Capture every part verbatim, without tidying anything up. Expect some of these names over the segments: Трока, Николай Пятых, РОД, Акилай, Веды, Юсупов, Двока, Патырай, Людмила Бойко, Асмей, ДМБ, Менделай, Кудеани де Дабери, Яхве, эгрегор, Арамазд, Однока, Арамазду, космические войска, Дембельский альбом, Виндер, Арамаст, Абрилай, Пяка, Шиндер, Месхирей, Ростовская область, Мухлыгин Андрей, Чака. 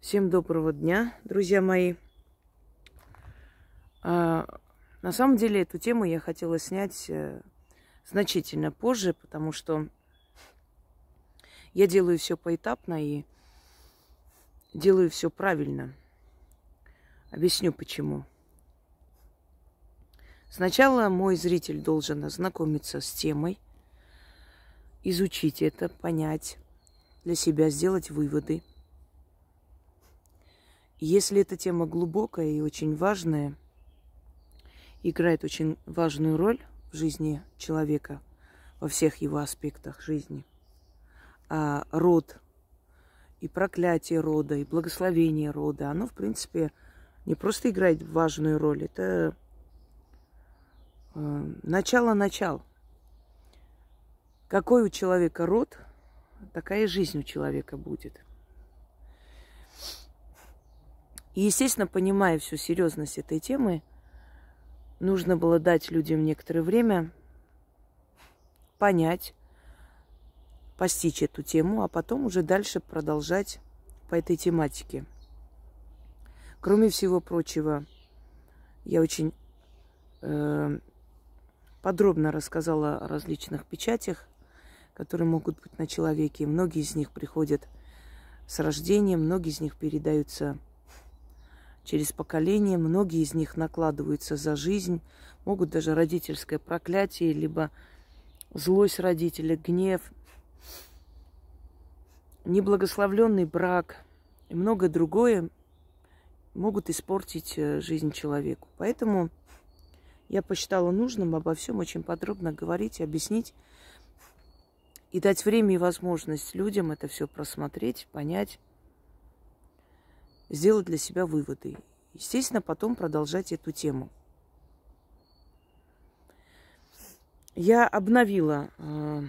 Всем доброго дня, друзья мои. А, на самом деле эту тему я хотела снять значительно позже, потому что я делаю все поэтапно и делаю все правильно. Объясню почему. Сначала мой зритель должен ознакомиться с темой, изучить это, понять, для себя сделать выводы. Если эта тема глубокая и очень важная, играет очень важную роль в жизни человека, во всех его аспектах жизни, а род и проклятие рода, и благословение рода, оно, в принципе, не просто играет важную роль, это начало-начал. Какой у человека род, такая жизнь у человека будет. И, естественно, понимая всю серьезность этой темы, нужно было дать людям некоторое время понять, постичь эту тему, а потом уже дальше продолжать по этой тематике. Кроме всего прочего, я очень э, подробно рассказала о различных печатях, которые могут быть на человеке. Многие из них приходят с рождения, многие из них передаются через поколение, многие из них накладываются за жизнь, могут даже родительское проклятие, либо злость родителя, гнев, неблагословленный брак и многое другое могут испортить жизнь человеку. Поэтому я посчитала нужным обо всем очень подробно говорить, объяснить и дать время и возможность людям это все просмотреть, понять, сделать для себя выводы. Естественно, потом продолжать эту тему. Я обновила, э,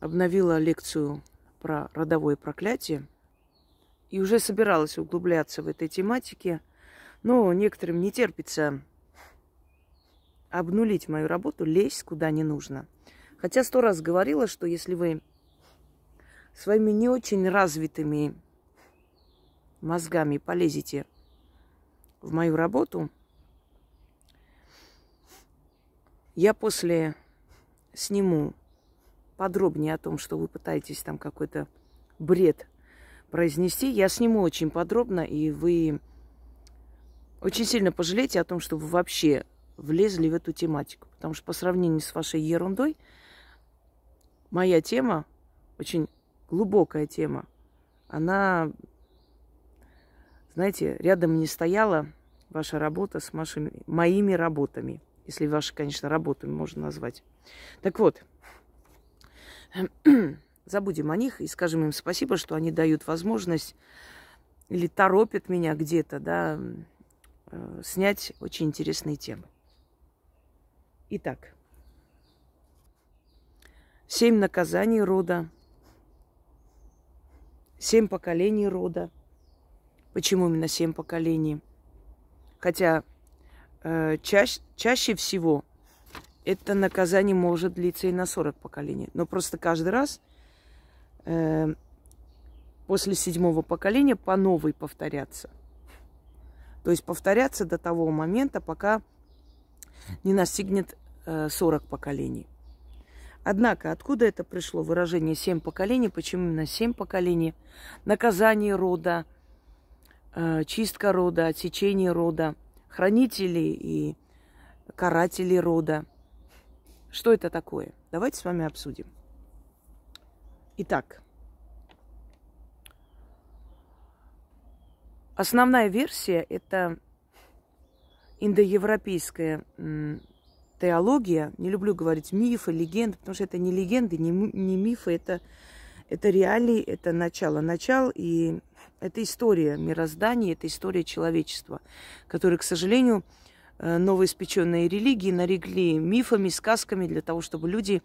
обновила лекцию про родовое проклятие и уже собиралась углубляться в этой тематике, но некоторым не терпится обнулить мою работу, лезть куда не нужно. Хотя сто раз говорила, что если вы своими не очень развитыми мозгами полезете в мою работу, я после сниму подробнее о том, что вы пытаетесь там какой-то бред произнести. Я сниму очень подробно, и вы очень сильно пожалеете о том, что вы вообще влезли в эту тематику. Потому что по сравнению с вашей ерундой, моя тема, очень глубокая тема, она... Знаете, рядом не стояла ваша работа с вашими, моими работами. Если ваши, конечно, работами можно назвать. Так вот, забудем о них и скажем им спасибо, что они дают возможность или торопят меня где-то, да, снять очень интересные темы. Итак, семь наказаний рода, семь поколений рода. Почему именно семь поколений? Хотя э, чаще, чаще всего это наказание может длиться и на сорок поколений. Но просто каждый раз э, после седьмого поколения по новой повторяться. То есть повторяться до того момента, пока не настигнет э, сорок поколений. Однако, откуда это пришло выражение семь поколений? Почему именно семь поколений? Наказание рода, чистка рода, отсечение рода, хранители и каратели рода. Что это такое? Давайте с вами обсудим. Итак, основная версия – это индоевропейская теология. Не люблю говорить мифы, легенды, потому что это не легенды, не, ми- не мифы, это... Это реалии, это начало-начал, и это история мироздания, это история человечества, которую, к сожалению, новоиспеченные религии нарекли мифами, сказками для того, чтобы люди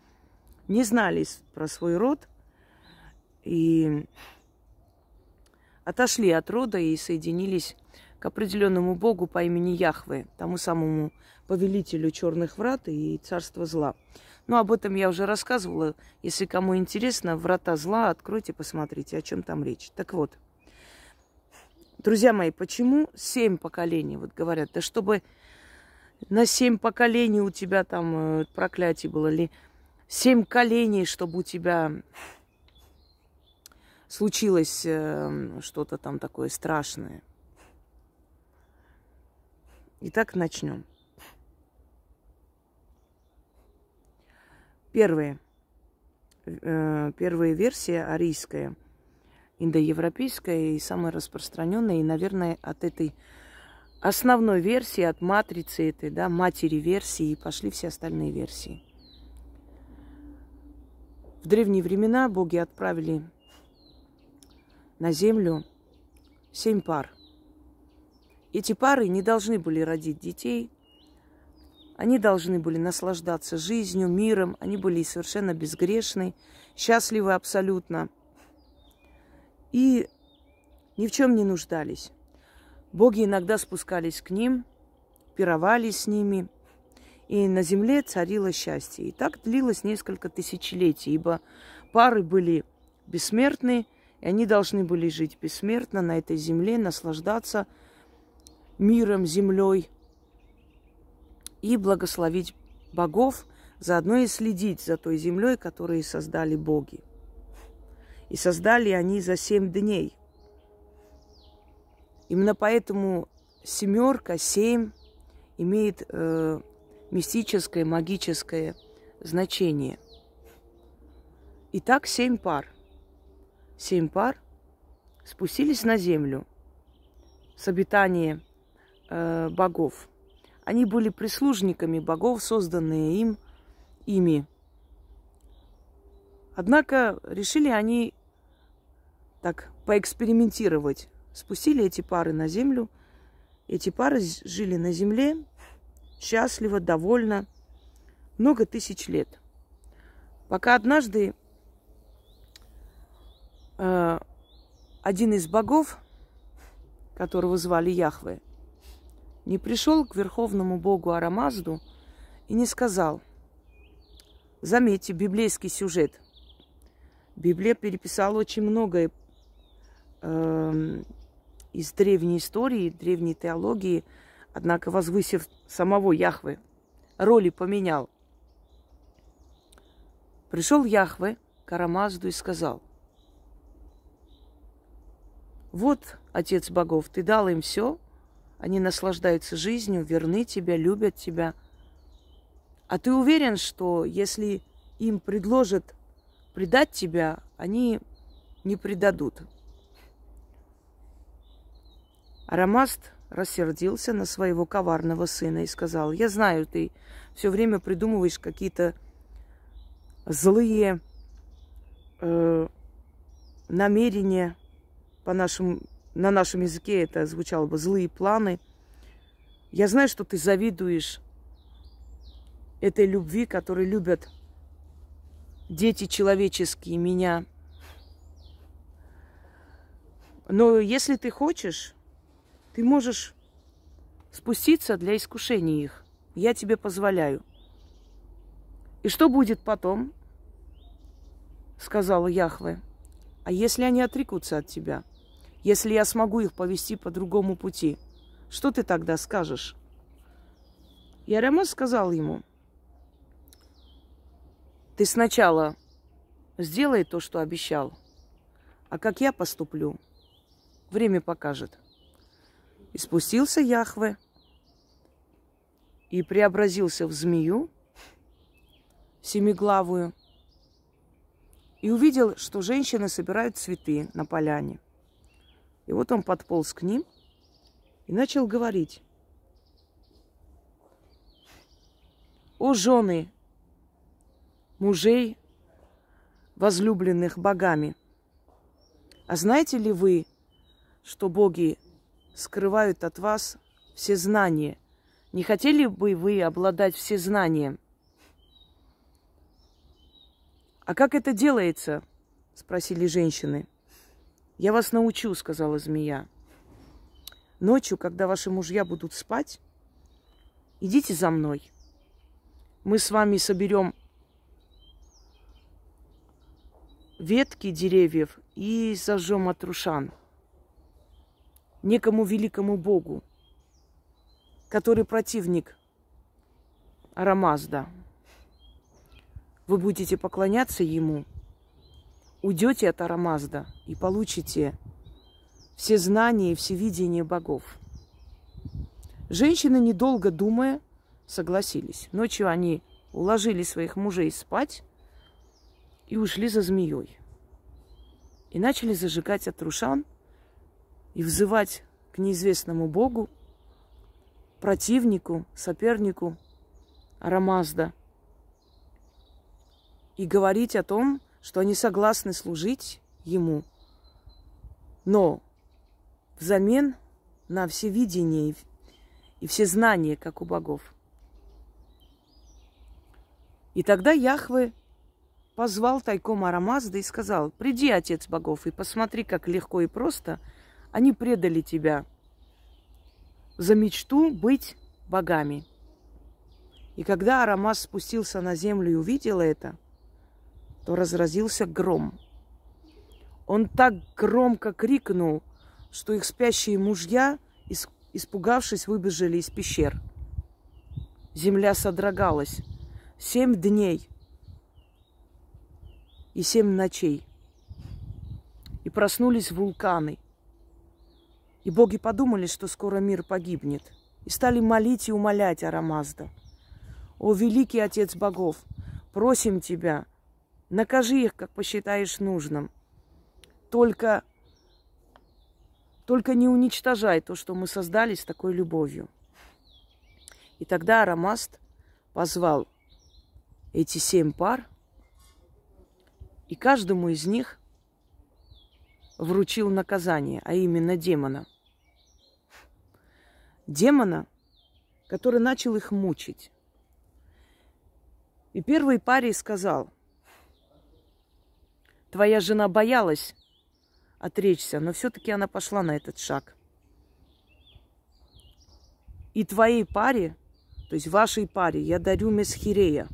не знали про свой род и отошли от рода и соединились к определенному богу по имени Яхве, тому самому повелителю черных врат и царства зла. Ну, об этом я уже рассказывала. Если кому интересно, врата зла откройте, посмотрите, о чем там речь. Так вот, Друзья мои, почему семь поколений? Вот говорят, да чтобы на семь поколений у тебя там проклятие было, или семь коленей, чтобы у тебя случилось что-то там такое страшное. Итак, начнем. Первые. Первая версия арийская, индоевропейская и самая распространенная. И, наверное, от этой основной версии, от матрицы этой, да, матери версии, пошли все остальные версии. В древние времена боги отправили на землю семь пар. Эти пары не должны были родить детей. Они должны были наслаждаться жизнью, миром. Они были совершенно безгрешны, счастливы абсолютно. И ни в чем не нуждались. Боги иногда спускались к ним, пировали с ними. И на земле царило счастье. И так длилось несколько тысячелетий, ибо пары были бессмертны. И они должны были жить бессмертно на этой земле, наслаждаться миром, землей. И благословить богов, заодно и следить за той землей, которую создали боги. И создали они за семь дней. Именно поэтому семерка, семь, имеет э, мистическое, магическое значение. Итак, семь пар. Семь пар спустились на землю с обитания э, богов. Они были прислужниками богов, созданные им, ими. Однако решили они так поэкспериментировать. Спустили эти пары на землю. Эти пары жили на земле счастливо, довольно, много тысяч лет. Пока однажды э, один из богов, которого звали Яхве, не пришел к верховному богу Арамазду и не сказал. Заметьте, библейский сюжет. Библия переписала очень многое э, из древней истории, древней теологии, однако возвысив самого Яхве, роли поменял. Пришел Яхве к Арамазду и сказал. Вот, отец богов, ты дал им все. Они наслаждаются жизнью, верны тебе, любят тебя. А ты уверен, что если им предложат предать тебя, они не предадут? Арамаст рассердился на своего коварного сына и сказал, я знаю, ты все время придумываешь какие-то злые э, намерения по нашему... На нашем языке это звучало бы злые планы. Я знаю, что ты завидуешь этой любви, которой любят дети человеческие, меня. Но если ты хочешь, ты можешь спуститься для искушения их. Я тебе позволяю. И что будет потом? Сказала Яхве. А если они отрекутся от тебя? Если я смогу их повести по другому пути, что ты тогда скажешь? И Арамаст сказал ему, ты сначала сделай то, что обещал, а как я поступлю, время покажет. И спустился Яхве и преобразился в змею семиглавую и увидел, что женщины собирают цветы на поляне. И вот он подполз к ним и начал говорить. О жены мужей, возлюбленных богами, а знаете ли вы, что боги скрывают от вас все знания? Не хотели бы вы обладать все знанием? А как это делается? Спросили женщины. Я вас научу, сказала змея. Ночью, когда ваши мужья будут спать, идите за мной. Мы с вами соберем ветки деревьев и зажжем от рушан. некому великому богу, который противник Арамазда. Вы будете поклоняться ему, уйдете от Арамазда и получите все знания и все видения богов. Женщины, недолго думая, согласились. Ночью они уложили своих мужей спать и ушли за змеей. И начали зажигать Атрушан и взывать к неизвестному богу, противнику, сопернику Арамазда. И говорить о том, что они согласны служить ему, но взамен на всевидение и все знания, как у богов. И тогда Яхве позвал тайком Арамазда и сказал: «Приди, отец богов, и посмотри, как легко и просто они предали тебя за мечту быть богами». И когда Арамазд спустился на землю и увидел это, то разразился гром. Он так громко крикнул, что их спящие мужья, испугавшись, выбежали из пещер. Земля содрогалась. Семь дней и семь ночей. И проснулись вулканы. И боги подумали, что скоро мир погибнет. И стали молить и умолять Арамазда: «О, великий отец богов, просим тебя, накажи их, как посчитаешь нужным. Только, только не уничтожай то, что мы создали с такой любовью». И тогда Арамазд позвал эти семь пар, и каждому из них вручил наказание, а именно демона. Демона, который начал их мучить. И первой паре сказал: «Твоя жена боялась отречься, но все-таки она пошла на этот шаг. И твоей паре, то есть вашей паре, я дарю Месхирея,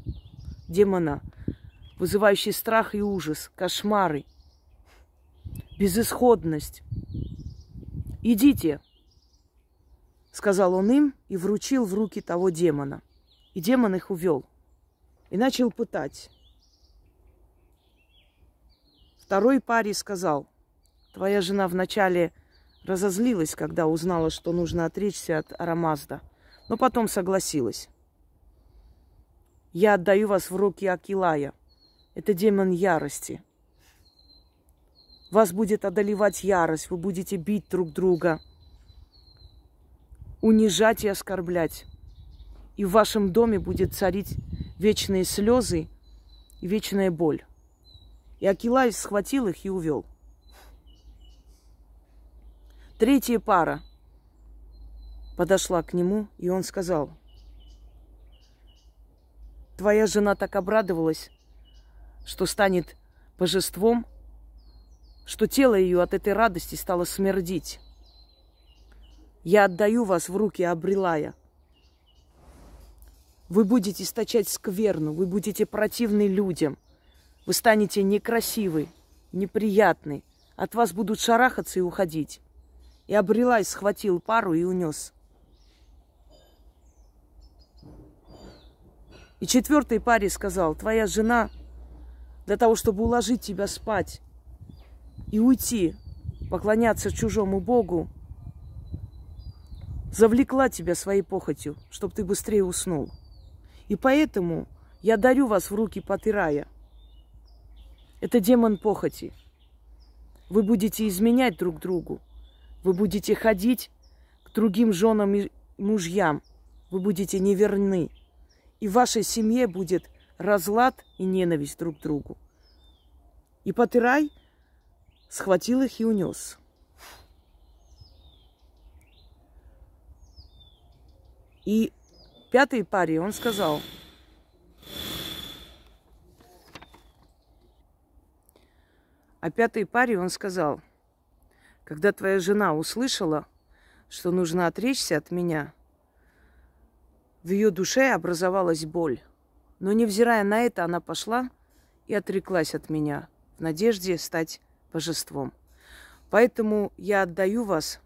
демона, вызывающий страх и ужас, кошмары, безысходность. Идите», сказал он им и вручил в руки того демона. И демон их увел и начал пытать. Второй паре сказал: «Твоя жена вначале разозлилась, когда узнала, что нужно отречься от Арамазда, но потом согласилась. Я отдаю вас в руки Акилая. Это демон ярости. Вас будет одолевать ярость, вы будете бить друг друга, унижать и оскорблять. И в вашем доме будет царить вечные слезы и вечная боль». И Акилай схватил их и увел. Третья пара подошла к нему, и он сказал: «Твоя жена так обрадовалась, что станет божеством, что тело ее от этой радости стало смердить. Я отдаю вас в руки Абрилая. Вы будете источать скверну, вы будете противны людям, вы станете некрасивы, неприятны, от вас будут шарахаться и уходить». И Абрилай схватил пару и унес. И четвертой паре сказал: «Твоя жена для того, чтобы уложить тебя спать и уйти, поклоняться чужому богу, завлекла тебя своей похотью, чтобы ты быстрее уснул. И поэтому я дарю вас в руки Патырая. Это демон похоти. Вы будете изменять друг другу, вы будете ходить к другим женам и мужьям, вы будете неверны. И в вашей семье будет разлад и ненависть друг к другу». И Патырай схватил их и унес. И пятой паре он сказал: А пятой паре он сказал: «Когда твоя жена услышала, что нужно отречься от меня, в ее душе образовалась боль, но, невзирая на это, она пошла и отреклась от меня в надежде стать божеством. Поэтому я отдаю вас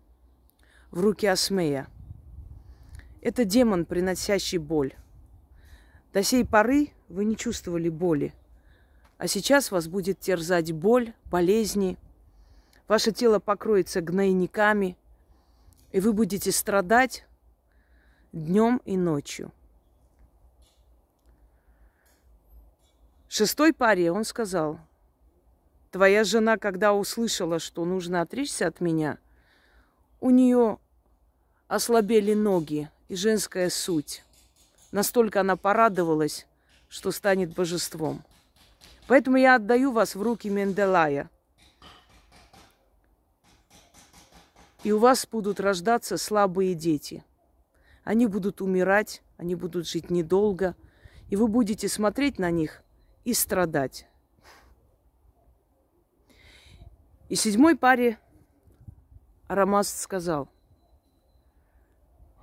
в руки Асмея. Это демон, приносящий боль. До сей поры вы не чувствовали боли, а сейчас вас будет терзать боль, болезни, ваше тело покроется гнойниками, и вы будете страдать днем и ночью. Шестой паре он сказал: твоя жена, когда услышала, что нужно отречься от меня, у нее ослабели ноги и женская суть. Настолько она порадовалась, что станет божеством. Поэтому я отдаю вас в руки Менделая. И у вас будут рождаться слабые дети. Они будут умирать, они будут жить недолго. И вы будете смотреть на них и страдать. И седьмой паре Арамаст сказал: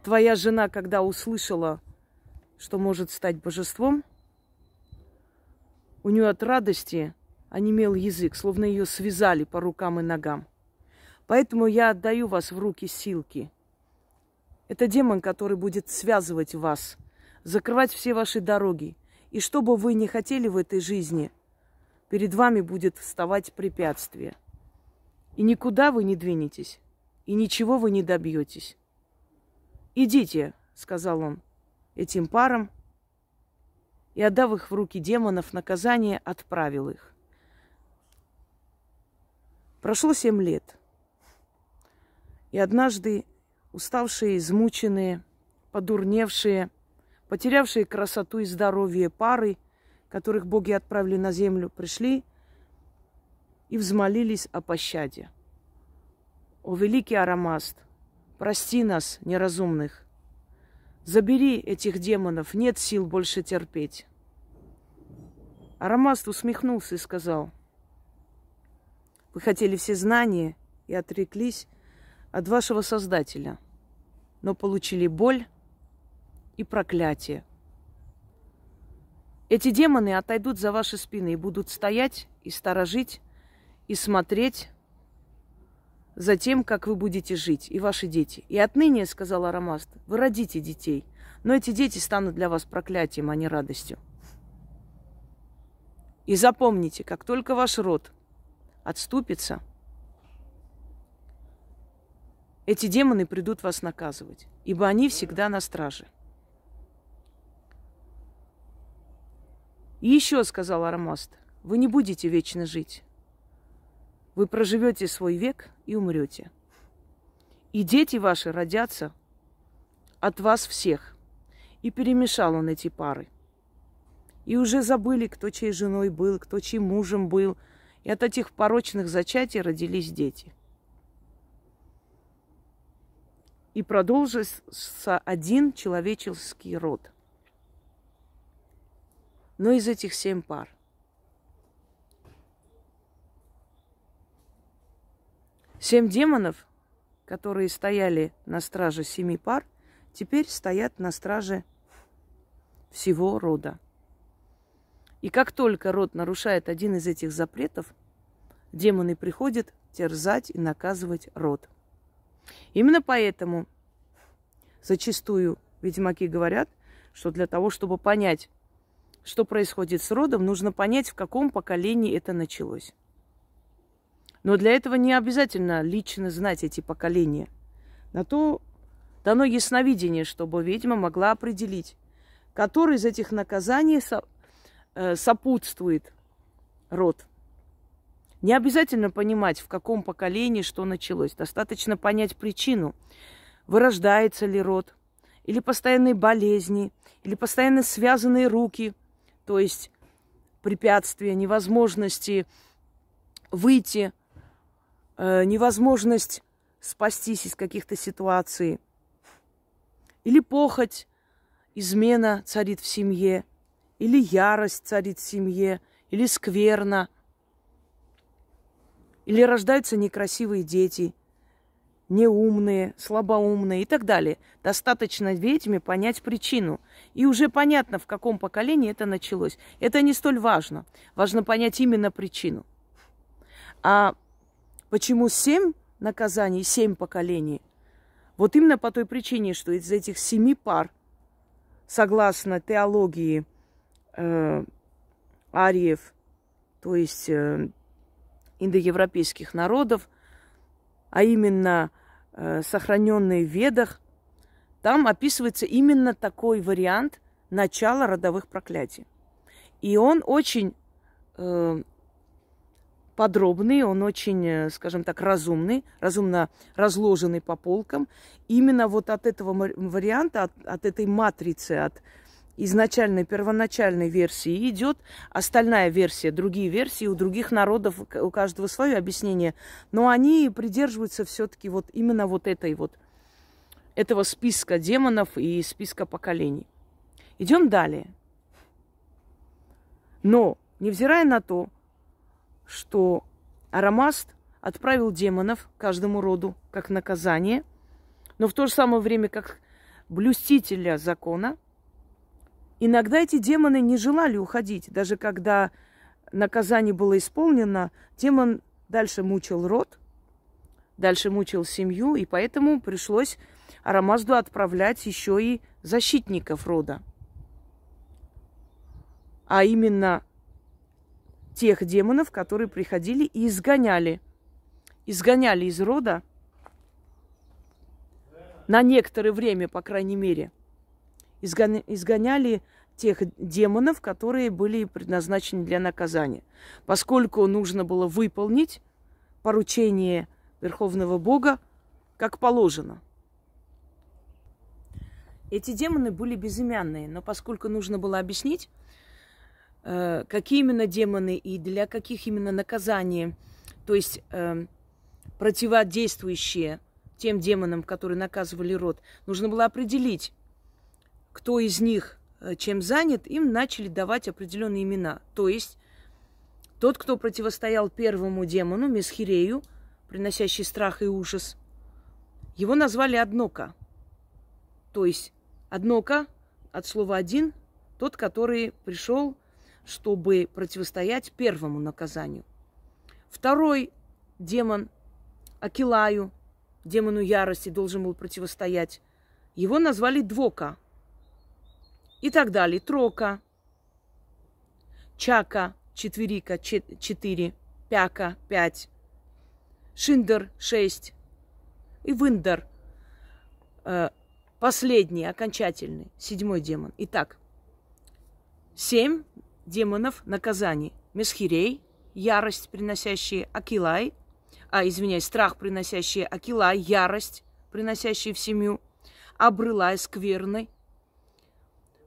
твоя жена, когда услышала, что может стать божеством, у нее от радости онемел язык, словно ее связали по рукам и ногам. Поэтому я отдаю вас в руки Силки. Это демон, который будет связывать вас, закрывать все ваши дороги. И что бы вы ни хотели в этой жизни, перед вами будет вставать препятствие. И никуда вы не двинетесь, и ничего вы не добьетесь. «Идите», — сказал он этим парам, и, отдав их в руки демонов наказание, отправил их. Прошло семь лет, и однажды уставшие, измученные, подурневшие, потерявшие красоту и здоровье пары, которых боги отправили на землю, пришли и взмолились о пощаде. «О, великий Арамаст, прости нас, неразумных! Забери этих демонов, нет сил больше терпеть!» Арамаст усмехнулся и сказал: «Вы хотели все знания и отреклись от вашего Создателя, но получили боль и проклятие. Эти демоны отойдут за ваши спины и будут стоять и сторожить и смотреть за тем, как вы будете жить, и ваши дети. И отныне, — сказал Арамаст, — вы родите детей, но эти дети станут для вас проклятием, а не радостью. И запомните, как только ваш род отступится, эти демоны придут вас наказывать, ибо они всегда на страже». «И еще, — сказал Арамаст, — вы не будете вечно жить. Вы проживете свой век и умрете. И дети ваши родятся от вас всех». И перемешал он эти пары. И уже забыли, кто чьей женой был, кто чьим мужем был. И от этих порочных зачатий родились дети. И продолжился один человеческий род. Но из этих семи пар. Семь демонов, которые стояли на страже семи пар, теперь стоят на страже всего рода. И как только род нарушает один из этих запретов, демоны приходят терзать и наказывать род. Именно поэтому зачастую ведьмаки говорят, что для того, чтобы понять, что происходит с родом, нужно понять, в каком поколении это началось. Но для этого не обязательно лично знать эти поколения. На то дано ясновидение, чтобы ведьма могла определить, который из этих наказаний сопутствует род. Не обязательно понимать, в каком поколении что началось. Достаточно понять причину. Вырождается ли род, или постоянные болезни, или постоянно связанные руки, то есть препятствия, невозможности выйти, невозможность спастись из каких-то ситуаций. Или похоть, измена царит в семье, или ярость царит в семье, или скверна, или рождаются некрасивые дети, неумные, слабоумные и так далее. Достаточно ведьме понять причину. И уже понятно, в каком поколении это началось. Это не столь важно. Важно понять именно причину. А почему семь наказаний, семь поколений? Вот именно по той причине, что из этих семи пар, согласно теологии э, ариев, то есть э, индоевропейских народов, а именно э, сохраненные в Ведах, там описывается именно такой вариант начала родовых проклятий. И он очень э, подробный, он очень, скажем так, разумный, разумно разложенный по полкам. Именно вот от этого варианта, от, от этой матрицы, от изначальной, первоначальной версии идет остальная версия, другие версии, у других народов, у каждого свое объяснение. Но они придерживаются все-таки вот именно вот этой вот, этого списка демонов и списка поколений. Идем далее. Но, невзирая на то, что Арамаст отправил демонов каждому роду как наказание, но в то же самое время как блюстителя закона, иногда эти демоны не желали уходить. Даже когда наказание было исполнено, демон дальше мучил род, дальше мучил семью, и поэтому пришлось Арамазду отправлять еще и защитников рода. А именно тех демонов, которые приходили и изгоняли. Изгоняли из рода на некоторое время, по крайней мере. Изгоняли тех демонов, которые были предназначены для наказания. Поскольку нужно было выполнить поручение Верховного Бога как положено. Эти демоны были безымянные, но поскольку нужно было объяснить, какие именно демоны и для каких именно наказаний, то есть противодействующие тем демонам, которые наказывали род, нужно было определить, кто из них чем занят, им начали давать определенные имена. То есть тот, кто противостоял первому демону, Месхирею, приносящий страх и ужас, его назвали Однока. То есть Однока от слова «один», тот, который пришел, чтобы противостоять первому наказанию. Второй демон Акилаю, демону ярости, должен был противостоять. Его назвали Двока. И так далее. Трока, Чака, четверика, четыре, Пяка, пять, Шиндер, шесть и Виндер, последний, окончательный, седьмой демон. Итак, семь демонов наказаний. Месхирей, ярость, приносящие Акилай, а, извиняюсь, страх, приносящие Акилай, ярость, приносящие в семью, Абрилай, скверный,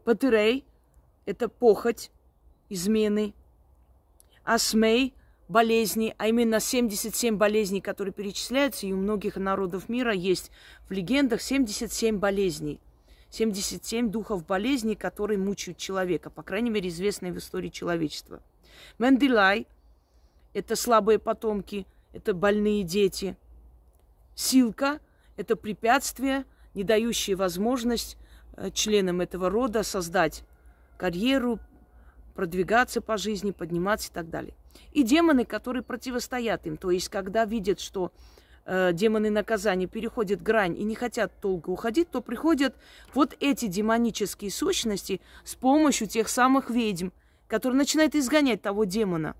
Патырай – это похоть, измены. Асмей – болезни, а именно семьдесят семь болезней, которые перечисляются, и у многих народов мира есть в легендах семьдесят семь болезней. семьдесят семь духов болезней, которые мучают человека, по крайней мере, известные в истории человечества. Менделай – это слабые потомки, это больные дети. Силка – это препятствие, не дающее возможность членам этого рода создать карьеру, продвигаться по жизни, подниматься и так далее. И демоны, которые противостоят им. То есть, когда видят, что э, демоны наказания переходят грань и не хотят долго уходить, то приходят вот эти демонические сущности с помощью тех самых ведьм, которые начинают изгонять того демона.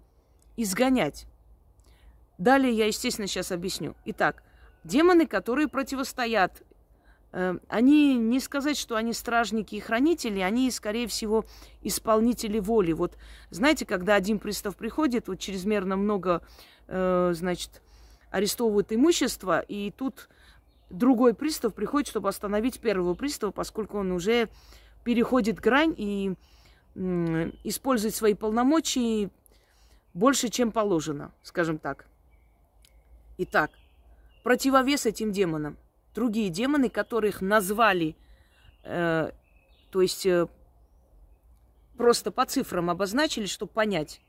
Изгонять. Далее я, естественно, сейчас объясню. Итак, демоны, которые противостоят, они, не сказать, что они стражники и хранители, они, скорее всего, исполнители воли. Вот, знаете, когда один пристав приходит, вот чрезмерно много, э, значит, арестовывают имущество, и тут другой пристав приходит, чтобы остановить первого пристава, поскольку он уже переходит грань и э, использует свои полномочия больше, чем положено, скажем так. Итак, противовес этим демонам. Другие демоны, которых назвали, э, то есть э, просто по цифрам обозначили, чтобы понять,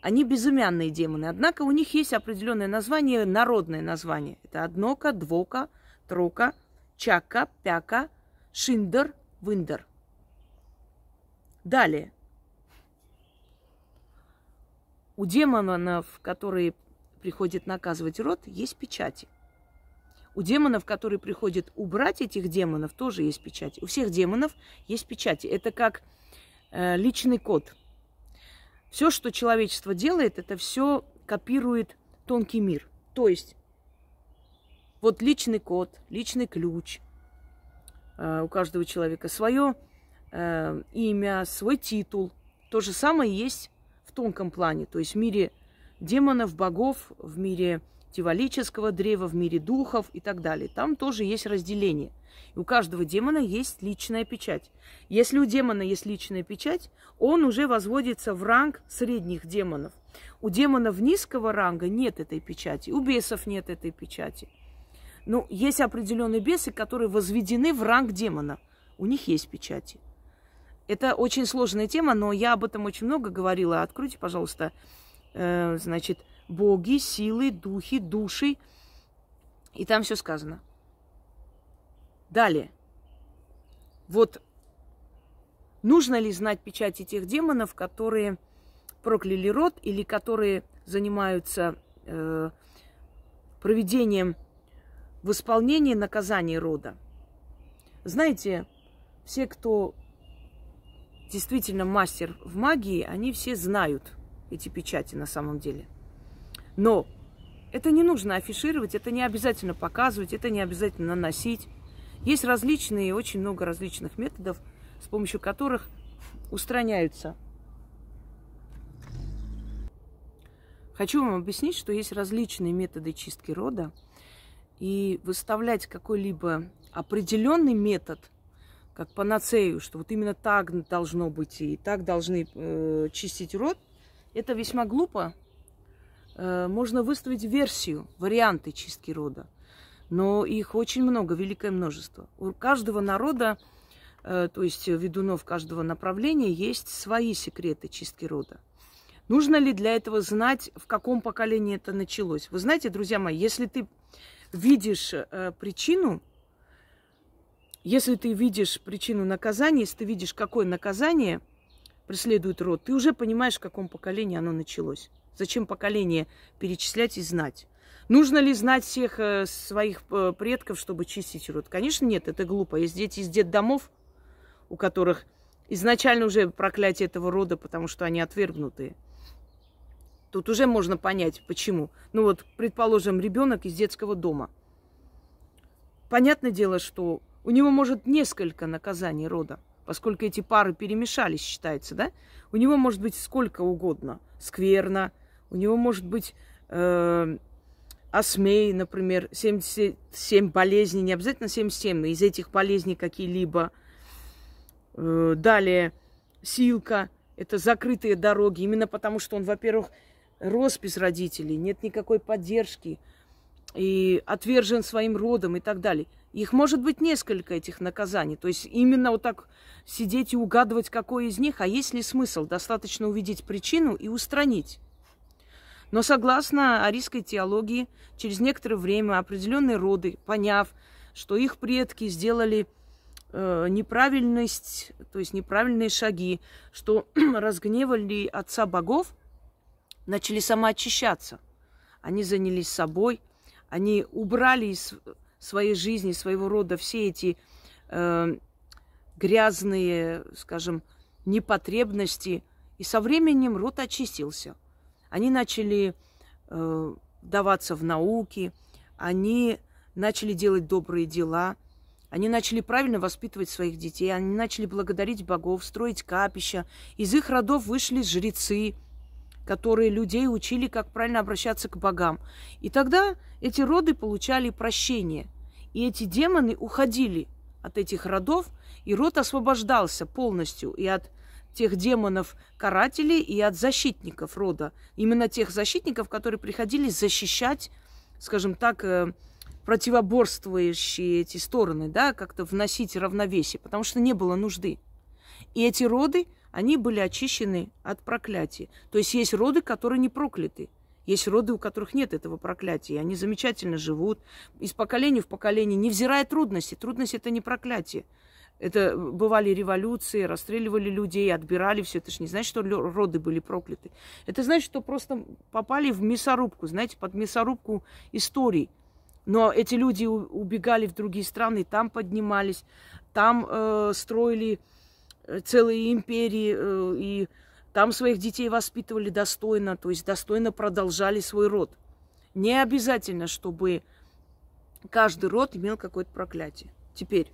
они безымянные демоны. Однако у них есть определенное название, народное название. Это Однока, Двока, Трока, Чака, Пяка, Шиндер, Виндер. Далее. У демонов, которые приходят наказывать род, есть печати. У демонов, которые приходят убрать этих демонов, тоже есть печати. У всех демонов есть печати. Это как э, личный код. Все, что человечество делает, это все копирует тонкий мир. То есть вот личный код, личный ключ. Э, у каждого человека свое э, имя, свой титул. То же самое есть в тонком плане. То есть в мире демонов, богов, в мире дьяволического древа, в мире духов и так далее. Там тоже есть разделение. И у каждого демона есть личная печать. Если у демона есть личная печать, он уже возводится в ранг средних демонов. У демонов низкого ранга нет этой печати, у бесов нет этой печати. Но есть определенные бесы, которые возведены в ранг демона. У них есть печати. Это очень сложная тема, но я об этом очень много говорила. Откройте, пожалуйста, э, значит... боги, силы, духи, души. И там все сказано. Далее. Вот нужно ли знать печати тех демонов, которые прокляли род или которые занимаются э, проведением в исполнении наказаний рода? Знаете, все, кто действительно мастер в магии, они все знают эти печати на самом деле. Но это не нужно афишировать, это не обязательно показывать, это не обязательно наносить. Есть различные, очень много различных методов, с помощью которых устраняются. Хочу вам объяснить, что есть различные методы чистки рода. И выставлять какой-либо определенный метод, как панацею, что вот именно так должно быть и так должны э, чистить род, это весьма глупо. Можно выставить версию, варианты чистки рода, но их очень много, великое множество. У каждого народа, то есть ведунов каждого направления, есть свои секреты чистки рода. Нужно ли для этого знать, в каком поколении это началось? Вы знаете, друзья мои, если ты видишь причину, если ты видишь причину наказания, если ты видишь, какое наказание преследует род, ты уже понимаешь, в каком поколении оно началось. Зачем поколение перечислять и знать? Нужно ли знать всех своих предков, чтобы чистить род? Конечно, нет, это глупо. Есть дети из детдомов, у которых изначально уже проклятие этого рода, потому что они отвергнутые. Тут уже можно понять, почему. Ну вот, предположим, ребенок из детского дома. Понятное дело, что у него может несколько наказаний рода. Поскольку эти пары перемешались, считается, да? У него может быть сколько угодно. Скверно. У него может быть э, Асмей, например, семьдесят семь болезней. Не обязательно семьдесят семь, но из этих болезней какие-либо. Э, далее Силка. Это закрытые дороги. Именно потому, что он, во-первых, рос без родителей. Нет никакой поддержки. И отвержен своим родом и так далее. Их может быть несколько, этих наказаний. То есть именно вот так сидеть и угадывать, какой из них. А есть ли смысл? Достаточно увидеть причину и устранить. Но согласно арийской теологии, через некоторое время определенные роды, поняв, что их предки сделали э, неправильность, то есть неправильные шаги, что разгневали отца богов, начали самоочищаться. Они занялись собой, они убрали из своей жизни, своего рода все эти э, грязные, скажем, непотребности. И со временем род очистился. Они начали э, вдаваться в науки, они начали делать добрые дела, они начали правильно воспитывать своих детей, они начали благодарить богов, строить капища. Из их родов вышли жрецы, которые людей учили, как правильно обращаться к богам. И тогда эти роды получали прощение. И эти демоны уходили от этих родов, и род освобождался полностью и от тех демонов-карателей, и от защитников рода. Именно тех защитников, которые приходили защищать, скажем так, противоборствующие эти стороны, да, как-то вносить равновесие, потому что не было нужды. И эти роды, они были очищены от проклятия. То есть есть роды, которые не прокляты. Есть роды, у которых нет этого проклятия. Они замечательно живут из поколения в поколение, невзирая трудности. Трудности – это не проклятие. Это бывали революции, расстреливали людей, отбирали все. Это же не значит, что роды были прокляты. Это значит, что просто попали в мясорубку, знаете, под мясорубку истории. Но эти люди убегали в другие страны, там поднимались, там э, строили целые империи, э, и там своих детей воспитывали достойно, то есть достойно продолжали свой род. Не обязательно, чтобы каждый род имел какое-то проклятие. Теперь,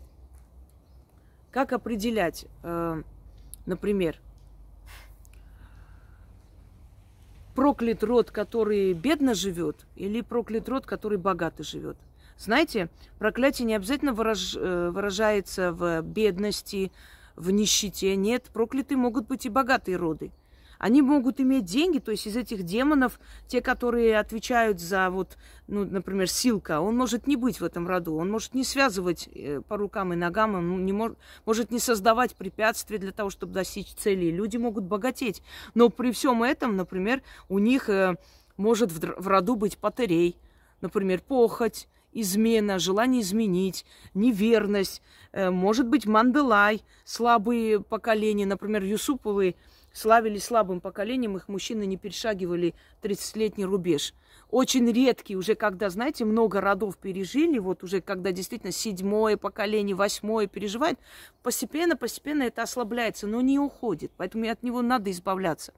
как определять, э, например, проклят род, который бедно живет, или проклят род, который богато живет. Знаете, проклятие не обязательно выраж... выражается в бедности, в нищете. Нет, прокляты могут быть и богатые роды. Они могут иметь деньги, то есть из этих демонов, те, которые отвечают за, вот, ну, например, Силка, он может не быть в этом роду, он может не связывать по рукам и ногам, он не может, может не создавать препятствий для того, чтобы достичь цели. Люди могут богатеть, но при всем этом, например, у них может в роду быть Патырай, например, похоть, измена, желание изменить, неверность, может быть Менделай, слабые поколения, например, Юсуповы, славили слабым поколением, их мужчины не перешагивали тридцатилетний рубеж. Очень редкие уже, когда, знаете, много родов пережили, вот уже когда действительно седьмое поколение, восьмое переживает, постепенно-постепенно это ослабляется, но не уходит. Поэтому от него надо избавляться.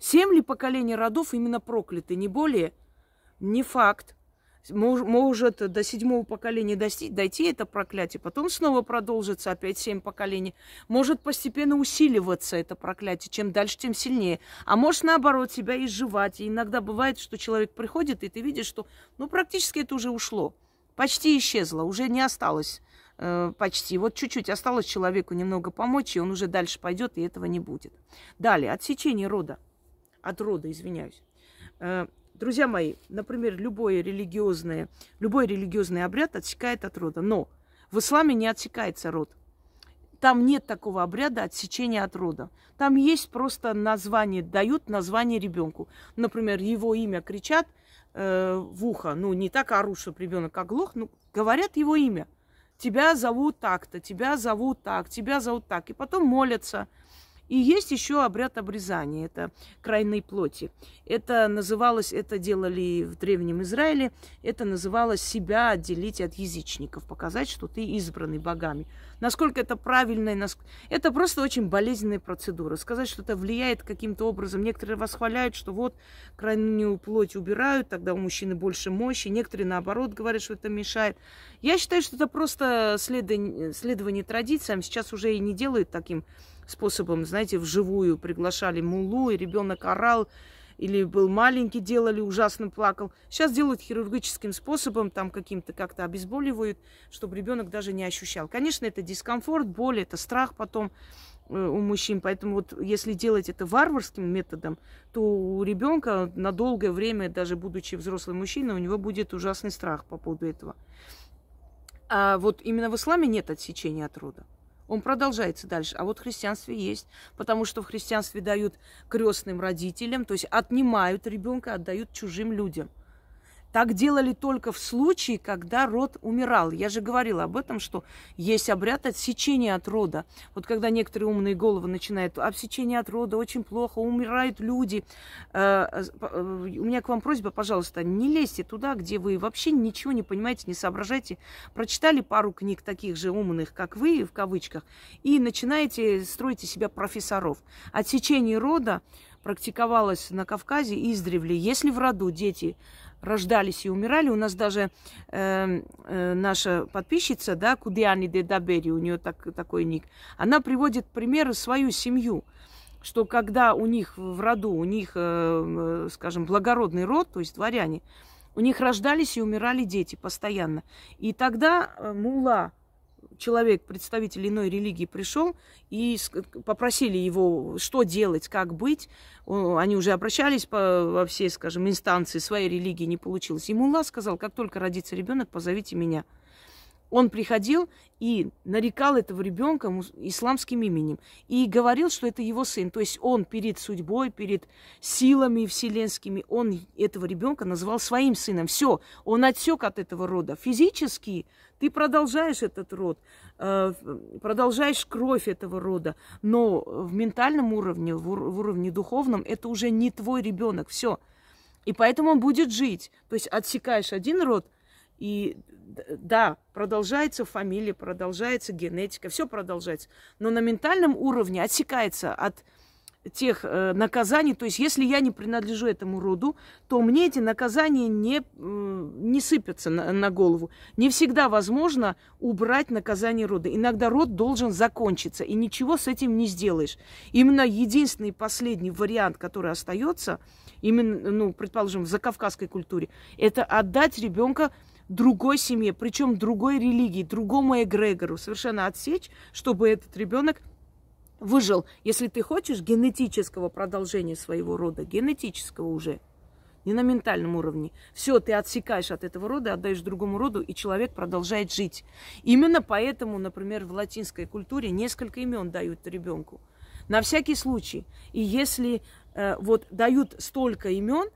Семь ли поколений родов именно прокляты, не более? Не факт. Может до седьмого поколения дойти это проклятие, потом снова продолжится опять семь поколений. Может постепенно усиливаться это проклятие, чем дальше, тем сильнее. А может наоборот себя изживать. И иногда бывает, что человек приходит, и ты видишь, что ну, практически это уже ушло, почти исчезло, уже не осталось э, почти. Вот чуть-чуть осталось человеку немного помочь, и он уже дальше пойдет, и этого не будет. Далее, отсечение рода, от рода, извиняюсь. Друзья мои, например, любое религиозное, любой религиозный обряд отсекает от рода. Но в исламе не отсекается род. Там нет такого обряда отсечения от рода. Там есть просто название, дают название ребенку. Например, его имя кричат э, в ухо. Ну, не так орут, чтобы ребенок оглох, но говорят его имя. Тебя зовут так-то, тебя зовут так, тебя зовут так. И потом молятся. И есть еще обряд обрезания, это крайней плоти. Это называлось, это делали в Древнем Израиле, это называлось себя отделить от язычников, показать, что ты избранный богами. Насколько это правильно, наск... это просто очень болезненная процедура. Сказать, что это влияет каким-то образом. Некоторые восхваляют, что вот крайнюю плоть убирают, тогда у мужчины больше мощи. Некоторые, наоборот, говорят, что это мешает. Я считаю, что это просто следование, следование традициям. Сейчас уже и не делают таким способом, знаете, вживую приглашали муллу, и ребенок орал, или был маленький, делали, ужасно плакал. Сейчас делают хирургическим способом, там каким-то как-то обезболивают, чтобы ребенок даже не ощущал. Конечно, это дискомфорт, боль, это страх потом у мужчин. Поэтому вот если делать это варварским методом, то у ребенка на долгое время, даже будучи взрослым мужчиной, у него будет ужасный страх по поводу этого. А вот именно в исламе нет отсечения от рода. Он продолжается дальше. А вот в христианстве есть, потому что в христианстве дают крестным родителям, то есть отнимают ребенка, отдают чужим людям. Так делали только в случае, когда род умирал. Я же говорила об этом, что есть обряд отсечения от рода. Вот когда некоторые умные головы начинают отсечение от рода, очень плохо, умирают люди. У меня к вам просьба, пожалуйста, не лезьте туда, где вы вообще ничего не понимаете, не соображаете. Прочитали пару книг таких же умных, как вы, в кавычках, и начинаете строить из себя профессоров. Отсечение рода практиковалось на Кавказе издревле. Если в роду дети рождались и умирали, у нас даже э, э, наша подписчица, да, Кудеани де Дабери, у нее так, такой ник, она приводит примеры свою семью, что когда у них в роду, у них, э, скажем, благородный род, то есть дворяне, у них рождались и умирали дети постоянно. И тогда мулла, человек, представитель иной религии, пришел и попросили его, что делать, как быть. Они уже обращались по, во все, скажем, инстанции, своей религии не получилось. И мулла сказал, как только родится ребенок, позовите меня. Он приходил и нарекал этого ребенка исламским именем. И говорил, что это его сын. То есть он перед судьбой, перед силами вселенскими, он этого ребенка назвал своим сыном. Все, он отсек от этого рода. Физически ты продолжаешь этот род, продолжаешь кровь этого рода. Но в ментальном уровне, в уровне духовном, это уже не твой ребенок. Все. И поэтому он будет жить. То есть отсекаешь один род, И да, продолжается фамилия, продолжается генетика, все продолжается. Но на ментальном уровне отсекается от тех э, наказаний. То есть если я не принадлежу этому роду, то мне эти наказания не, э, не сыпятся на, на голову. Не всегда возможно убрать наказание рода. Иногда род должен закончиться, и ничего с этим не сделаешь. Именно единственный последний вариант, который остается, именно, ну, предположим, в закавказской культуре, это отдать ребенка другой семье, причем другой религии, другому эгрегору, совершенно отсечь, чтобы этот ребенок выжил. Если ты хочешь генетического продолжения своего рода, генетического уже, не на ментальном уровне, все ты отсекаешь от этого рода, отдаешь другому роду, и человек продолжает жить. Именно поэтому, например, в латинской культуре несколько имен дают ребенку. На всякий случай. И если э, вот дают столько имен,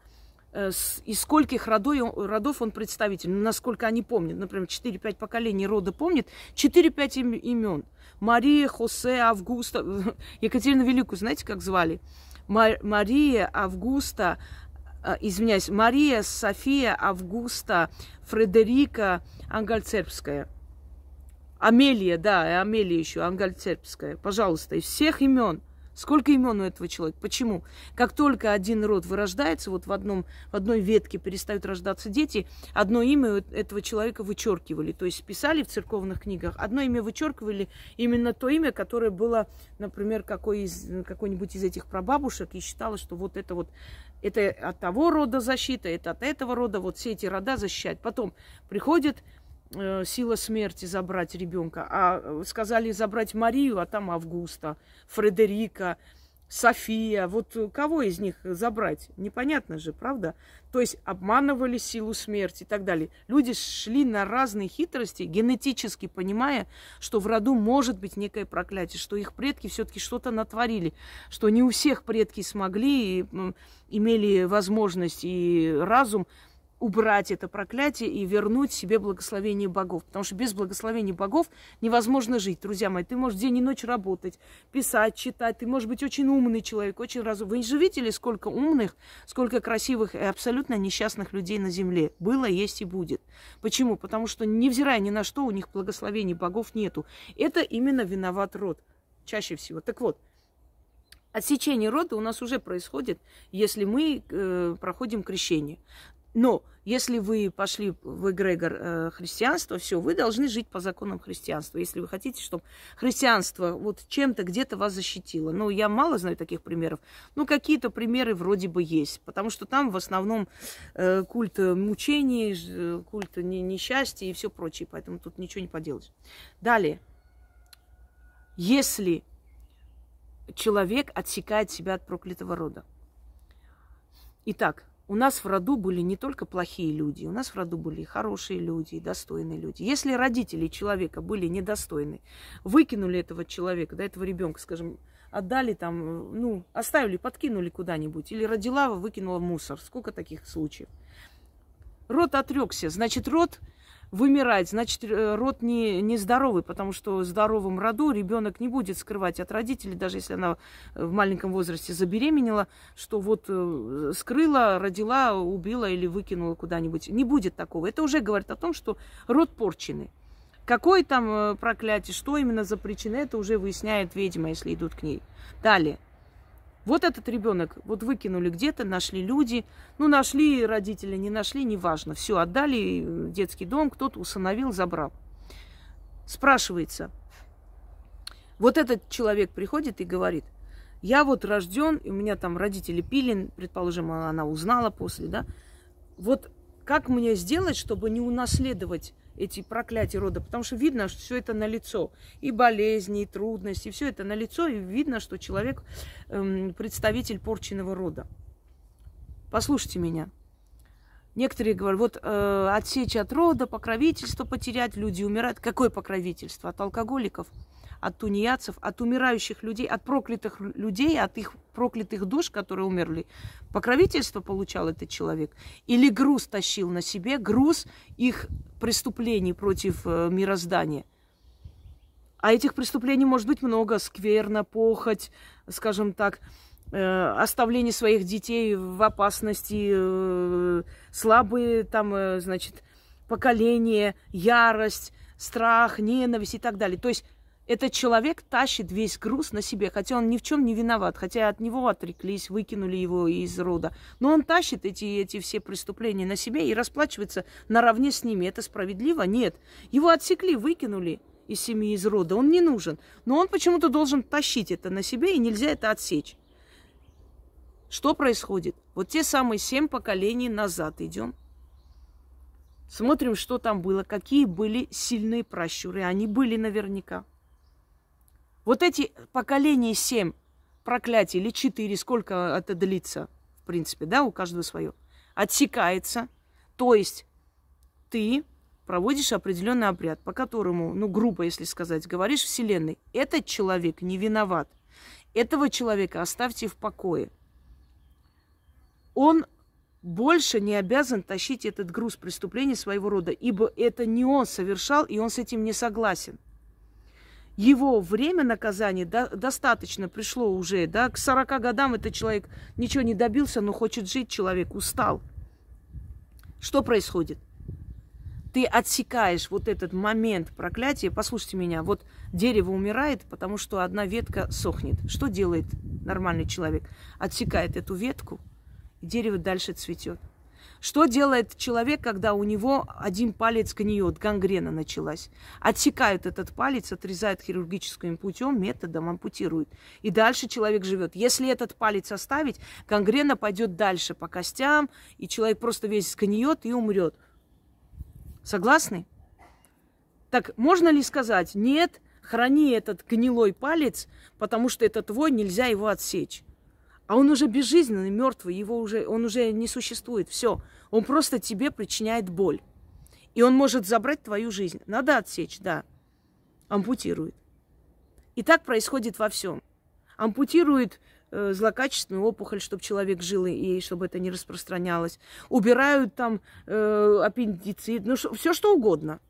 из скольких родов он представитель, насколько они помнят. Например, четыре-пять поколений рода помнит, четыре-пять имен. Мария, Хосе, Августа. Екатерину Великую, знаете, как звали? Мария, Августа, извиняюсь, Мария, София, Августа, Фредерика, Ангальцербская. Амелия, да, Амелия еще, Ангальцербская. Пожалуйста, из всех имен. Сколько имен у этого человека? Почему? Как только один род вырождается, вот в, одном, в одной ветке перестают рождаться дети, одно имя этого человека вычеркивали. То есть писали в церковных книгах, одно имя вычеркивали, именно то имя, которое было, например, какой из, какой-нибудь из этих прабабушек, и считалось, что вот это вот, это от того рода защита, это от этого рода, вот все эти рода защищают. Потом приходит сила смерти забрать ребенка, а сказали забрать Марию, а там Августа, Фредерика, София. Вот кого из них забрать? Непонятно же, правда? То есть обманывали силу смерти и так далее. Люди шли на разные хитрости, генетически понимая, что в роду может быть некое проклятие, что их предки все-таки что-то натворили, что не у всех предки смогли и имели возможность и разум убрать это проклятие и вернуть себе благословение богов. Потому что без благословения богов невозможно жить, друзья мои. Ты можешь день и ночь работать, писать, читать. Ты можешь быть очень умный человек, очень разумный. Вы же видели, сколько умных, сколько красивых и абсолютно несчастных людей на земле было, есть и будет. Почему? Потому что, невзирая ни на что, у них благословений богов нету. Это именно виноват род чаще всего. Так вот, отсечение рода у нас уже происходит, если мы э, проходим крещение. Но если вы пошли в эгрегор э, христианства, все, вы должны жить по законам христианства. Если вы хотите, чтобы христианство вот чем-то где-то вас защитило. Ну, я мало знаю таких примеров, но какие-то примеры вроде бы есть. Потому что там в основном э, культ мучений, культ несчастья и все прочее. Поэтому тут ничего не поделаешь. Далее. Если человек отсекает себя от проклятого рода. Итак. У нас в роду были не только плохие люди, у нас в роду были и хорошие люди, и достойные люди. Если родители человека были недостойны, выкинули этого человека, да, этого ребенка, скажем, отдали там, ну, оставили, подкинули куда-нибудь, или родила, выкинула в мусор. Сколько таких случаев? Род отрекся, значит, род вымирает, значит, род не, не здоровый, потому что в здоровом роду ребенок не будет скрывать от родителей, даже если она в маленьком возрасте забеременела, что вот скрыла, родила, убила или выкинула куда-нибудь. Не будет такого. Это уже говорит о том, что род порченный. Какое там проклятие, что именно за причина, это уже выясняет ведьма, если идут к ней. Далее. Вот этот ребенок, вот выкинули где-то, нашли люди, ну нашли родители, не нашли, неважно. Все, отдали в детский дом, кто-то усыновил, забрал. Спрашивается, вот этот человек приходит и говорит, я вот рожден, у меня там родители пили, предположим, она узнала после, да. Вот как мне сделать, чтобы не унаследовать эти проклятия рода, потому что видно, что все это налицо. И болезни, и трудности, все это налицо, и видно, что человек эм, представитель порченного рода. Послушайте меня. Некоторые говорят, вот э, отсечь от рода, покровительство потерять, люди умирают. Какое покровительство? От алкоголиков, от тунеядцев, от умирающих людей, от проклятых людей, от их проклятых душ, которые умерли. Покровительство получал этот человек? Или груз тащил на себе, груз их преступлений против мироздания? А этих преступлений может быть много. Скверно, похоть, скажем так, оставление своих детей в опасности, слабые там, значит, поколение, ярость, страх, ненависть и так далее. То есть этот человек тащит весь груз на себе, хотя он ни в чем не виноват, хотя от него отреклись, выкинули его из рода. Но он тащит эти, эти все преступления на себе и расплачивается наравне с ними. Это справедливо? Нет. Его отсекли, выкинули из семьи, из рода. Он не нужен. Но он почему-то должен тащить это на себе, и нельзя это отсечь. Что происходит? Вот те самые семь поколений назад идем. Смотрим, что там было, какие были сильные пращуры. Они были наверняка. Вот эти поколения семь проклятий или четыре, сколько это длится, в принципе, да, у каждого свое, отсекается. То есть ты проводишь определенный обряд, по которому, ну, грубо, если сказать, говоришь Вселенной: этот человек не виноват, этого человека оставьте в покое. Он больше не обязан тащить этот груз преступления своего рода, ибо это не он совершал, и он с этим не согласен. Его время наказания до, достаточно пришло уже, да, к сорока годам этот человек ничего не добился, но хочет жить, человек устал. Что происходит? Ты отсекаешь вот этот момент проклятия. Послушайте меня, вот дерево умирает, потому что одна ветка сохнет. Что делает нормальный человек? Отсекает эту ветку, и дерево дальше цветет. Что делает человек, когда у него один палец гниет, гангрена началась? Отсекают этот палец, отрезают хирургическим путем, методом ампутируют. И дальше человек живет. Если этот палец оставить, гангрена пойдет дальше по костям, и человек просто весь гниет и умрет. Согласны? Так можно ли сказать: нет, храни этот гнилой палец, потому что это твой, нельзя его отсечь? А он уже безжизненный, мертвый, его уже, он уже не существует. Все, он просто тебе причиняет боль. И он может забрать твою жизнь. Надо отсечь, да. Ампутирует. И так происходит во всем. Ампутирует э, злокачественную опухоль, чтобы человек жил и чтобы это не распространялось. Убирают там э, аппендицит, ну, все что угодно.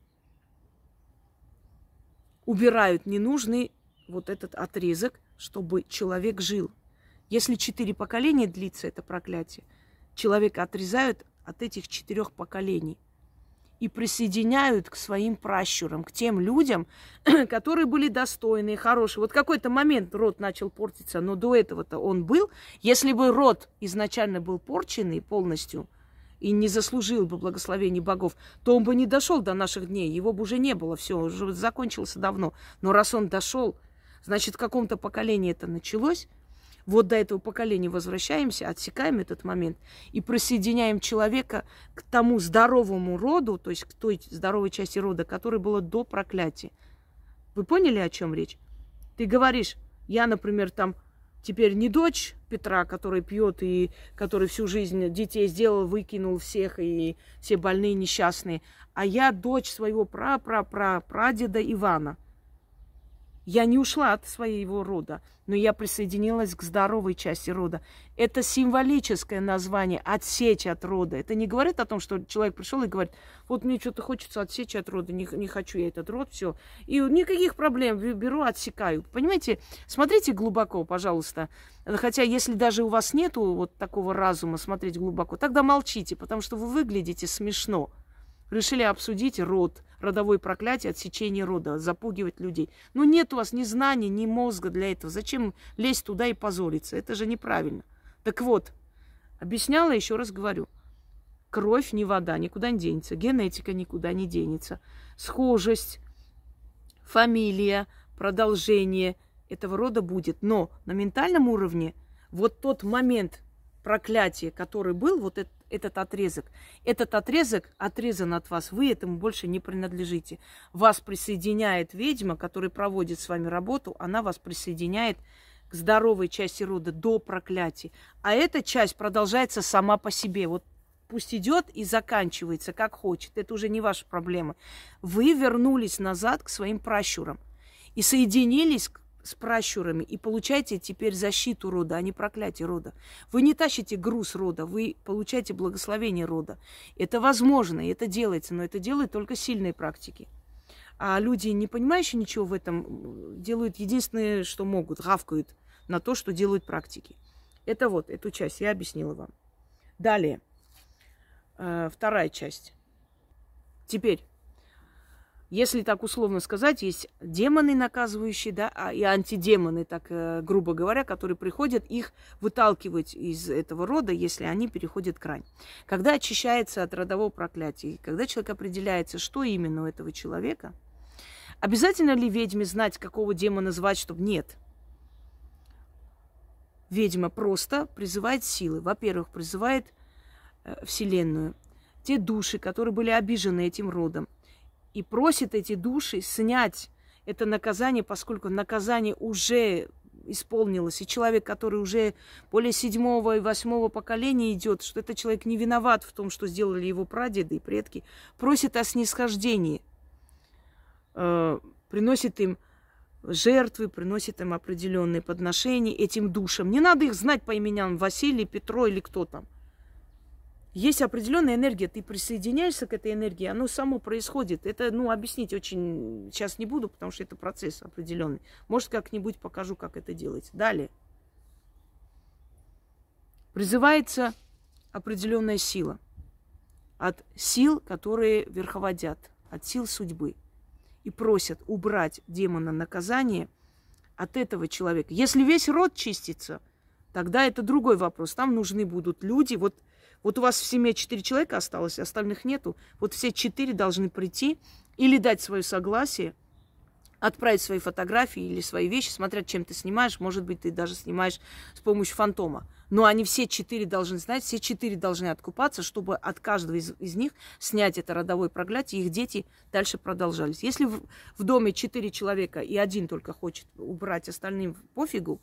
Убирают ненужный вот этот отрезок, чтобы человек жил. Если четыре поколения длится это проклятие, человека отрезают от этих четырех поколений и присоединяют к своим пращурам, к тем людям, которые были достойные, хорошие. Вот какой-то момент род начал портиться, но до этого-то он был. Если бы род изначально был порченный полностью и не заслужил бы благословений богов, то он бы не дошел до наших дней, его бы уже не было, все, уже закончился давно. Но раз он дошел, значит, в каком-то поколении это началось. Вот до этого поколения возвращаемся, отсекаем этот момент и присоединяем человека к тому здоровому роду, то есть к той здоровой части рода, которая была до проклятия. Вы поняли, о чем речь? Ты говоришь: я, например, там теперь не дочь Петра, который пьет и который всю жизнь детей сделал, выкинул всех, и все больные, несчастные, а я дочь своего пра-пра-пра-прадеда Ивана. Я не ушла от своего рода, но я присоединилась к здоровой части рода. Это символическое название — отсечь от рода. Это не говорит о том, что человек пришел и говорит: вот мне что-то хочется отсечь от рода, не, не хочу я этот род, все. И никаких проблем, беру, отсекаю. Понимаете, смотрите глубоко, пожалуйста. Хотя если даже у вас нету вот такого разума смотреть глубоко, тогда молчите, потому что вы выглядите смешно. Решили обсудить род, родовое проклятие, отсечение рода, запугивать людей. Но нет у вас ни знаний, ни мозга для этого. Зачем лезть туда и позориться? Это же неправильно. Так вот, объясняла, еще раз говорю. Кровь не вода, никуда не денется. Генетика никуда не денется. Схожесть, фамилия, продолжение этого рода будет. Но на ментальном уровне вот тот момент проклятия, который был, вот этот, этот отрезок. Этот отрезок отрезан от вас. Вы этому больше не принадлежите. Вас присоединяет ведьма, которая проводит с вами работу. Она вас присоединяет к здоровой части рода до проклятия. А эта часть продолжается сама по себе. Вот пусть идет и заканчивается, как хочет. Это уже не ваша проблема. Вы вернулись назад к своим пращурам и соединились к с пращурами, и получаете теперь защиту рода, а не проклятие рода. Вы не тащите груз рода, вы получаете благословение рода. Это возможно, это делается, но это делают только сильные практики. А люди, не понимающие ничего в этом, делают единственное, что могут, гавкают на то, что делают практики. Это вот, эту часть я объяснила вам. Далее, вторая часть. Теперь, если так условно сказать, есть демоны наказывающие, да, и антидемоны, так грубо говоря, которые приходят их выталкивать из этого рода, если они переходят грань. Когда очищается от родового проклятия, когда человек определяется, что именно у этого человека, обязательно ли ведьме знать, какого демона звать, чтобы нет? Ведьма просто призывает силы. Во-первых, призывает Вселенную, те души, которые были обижены этим родом, и просит эти души снять это наказание, поскольку наказание уже исполнилось, и человек, который уже более седьмого и восьмого поколения идет, что этот человек не виноват в том, что сделали его прадеды и предки, просит о снисхождении, э, приносит им жертвы, приносит им определенные подношения этим душам. Не надо их знать по именам Василий, Петро или кто там. Есть определенная энергия, ты присоединяешься к этой энергии, оно само происходит. Это, ну, объяснить очень сейчас не буду, потому что это процесс определенный. Может, как-нибудь покажу, как это делать. Далее. Призывается определенная сила от сил, которые верховодят, от сил судьбы. И просят убрать демона наказание от этого человека. Если весь род чистится, тогда это другой вопрос. Там нужны будут люди, вот... Вот у вас в семье четыре человека осталось, остальных нету. Вот все четыре должны прийти или дать свое согласие, отправить свои фотографии или свои вещи, смотря чем ты снимаешь. Может быть, ты даже снимаешь с помощью фантома. Но они все четыре должны знать, все четыре должны откупаться, чтобы от каждого из, из них снять это родовое проклятие, и их дети дальше продолжались. Если в, в доме четыре человека и один только хочет убрать, остальным пофигу,